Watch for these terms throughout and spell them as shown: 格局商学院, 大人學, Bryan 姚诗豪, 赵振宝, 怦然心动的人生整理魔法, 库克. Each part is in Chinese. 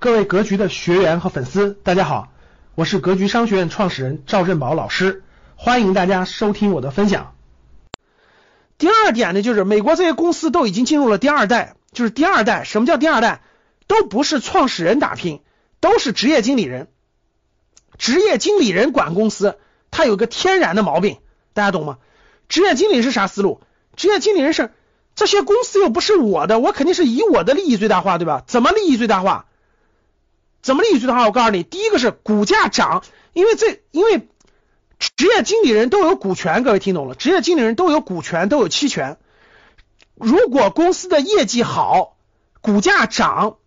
各位格局的学员和粉丝，大家好，我是格局商学院创始人赵振宝老师，欢迎大家收听我的分享。第二点呢，就是美国这些公司都已经进入了第二代，就是第二代，什么叫第二代？都不是创始人打拼，都是职业经理人。职业经理人管公司，他有个天然的毛病，大家懂吗？职业经理是啥思路？职业经理人是这些公司又不是我的，我肯定是以我的利益最大化，对吧？怎么利益最大化？怎么利益最大化？我告诉你，第一个是股价涨，因为职业经理人都有股权，各位听懂了？职业经理人都有股权，都有期权。如果公司的业绩好，股价涨，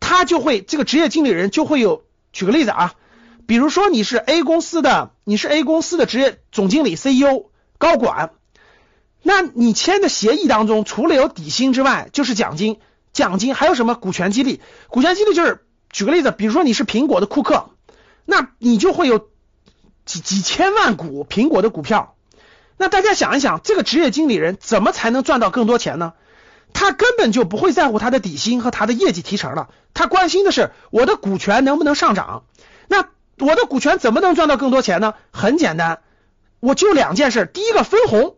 他就会，这个职业经理人就会有，举个例子啊，比如说你是 A 公司的职业总经理 CEO 高管，那你签的协议当中，除了有底薪之外，就是奖金还有什么？股权激励。股权激励就是举个例子，比如说你是苹果的库克，那你就会有几千万股苹果的股票。那大家想一想，这个职业经理人怎么才能赚到更多钱呢？他根本就不会在乎他的底薪和他的业绩提成了，他关心的是我的股权能不能上涨。那我的股权怎么能赚到更多钱呢？很简单，我就两件事。第一个，分红，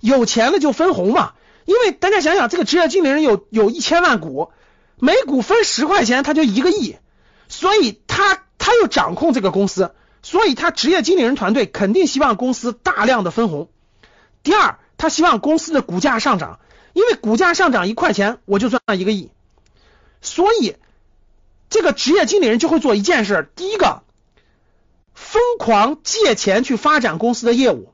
有钱了就分红嘛。因为大家想想，这个职业经理人有1000万股，每股分10块钱，他就1个亿，所以他又掌控这个公司，所以他职业经理人团队肯定希望公司大量的分红。第二，他希望公司的股价上涨，因为股价上涨1块钱，我就赚1个亿。所以这个职业经理人就会做一件事，第一个，疯狂借钱去发展公司的业务。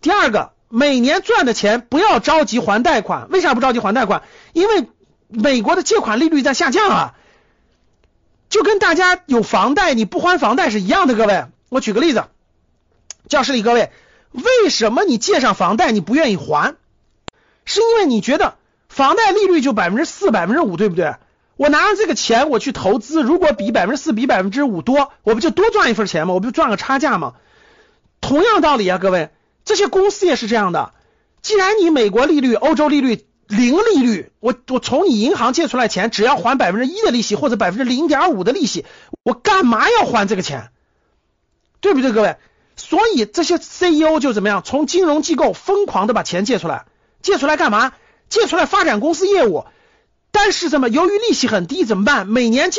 第二个，每年赚的钱不要着急还贷款。为啥不着急还贷款？因为美国的借款利率在下降啊，就跟大家有房贷你不还房贷是一样的。各位，我举个例子，教室里各位，为什么你借上房贷你不愿意还？是因为你觉得房贷利率就 4%、5%， 对不对？我拿着这个钱我去投资，如果比 4% 比 5% 多，我不就多赚一份钱吗？我不就赚个差价吗？同样道理啊，各位，这些公司也是这样的。既然你美国利率、欧洲利率零利率，我从你银行借出来钱，只要还 1% 的利息或者 0.5% 的利息，我干嘛要还这个钱？对不对，各位？所以这些 CEO 就怎么样，从金融机构疯狂的把钱借出来。借出来干嘛？借出来发展公司业务。但是由于利息很低怎么办？每年拿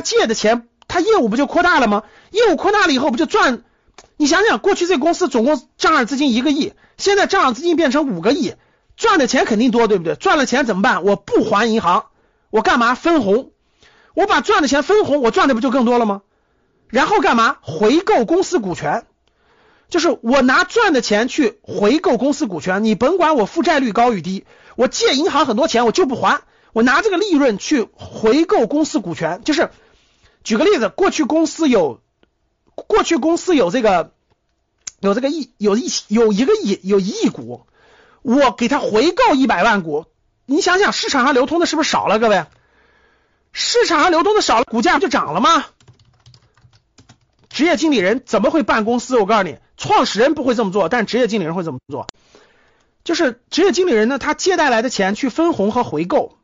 借的钱，他业务不就扩大了吗？业务扩大了以后不就赚？你想想，过去这公司总共账上资金1个亿，现在账上资金变成5个亿，赚的钱肯定多，对不对？赚了钱怎么办？我不还银行，我干嘛？分红。我把赚的钱分红，我赚的不就更多了吗？然后干嘛？回购公司股权。就是我拿赚的钱去回购公司股权，你甭管我负债率高与低，我借银行很多钱我就不还，我拿这个利润去回购公司股权。就是举个例子，过去公司有一个亿股，我给他回购100万股，你想想市场上流通的是不是少了？各位，市场上流通的少了，股价就涨了吗？职业经理人怎么会办公司？我告诉你，创始人不会这么做，但职业经理人会这么做。就是职业经理人呢，他借贷来的钱去分红和回购，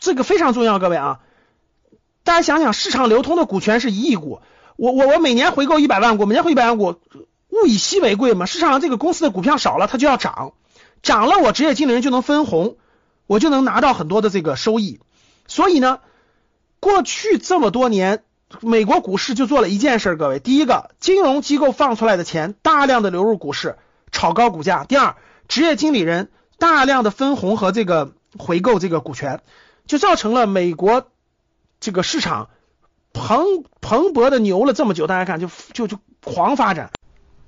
这个非常重要，各位啊！大家想想，市场流通的股权是1亿股，我每年回购100万股，物以稀为贵嘛，市场上这个公司的股票少了，它就要涨，涨了我职业经理人就能分红，我就能拿到很多的这个收益。所以呢，过去这么多年，美国股市就做了一件事，各位，第一个，金融机构放出来的钱大量的流入股市，炒高股价；第二，职业经理人大量的分红和这个回购这个股权，就造成了美国这个市场蓬勃的牛了这么久，大家看就狂发展。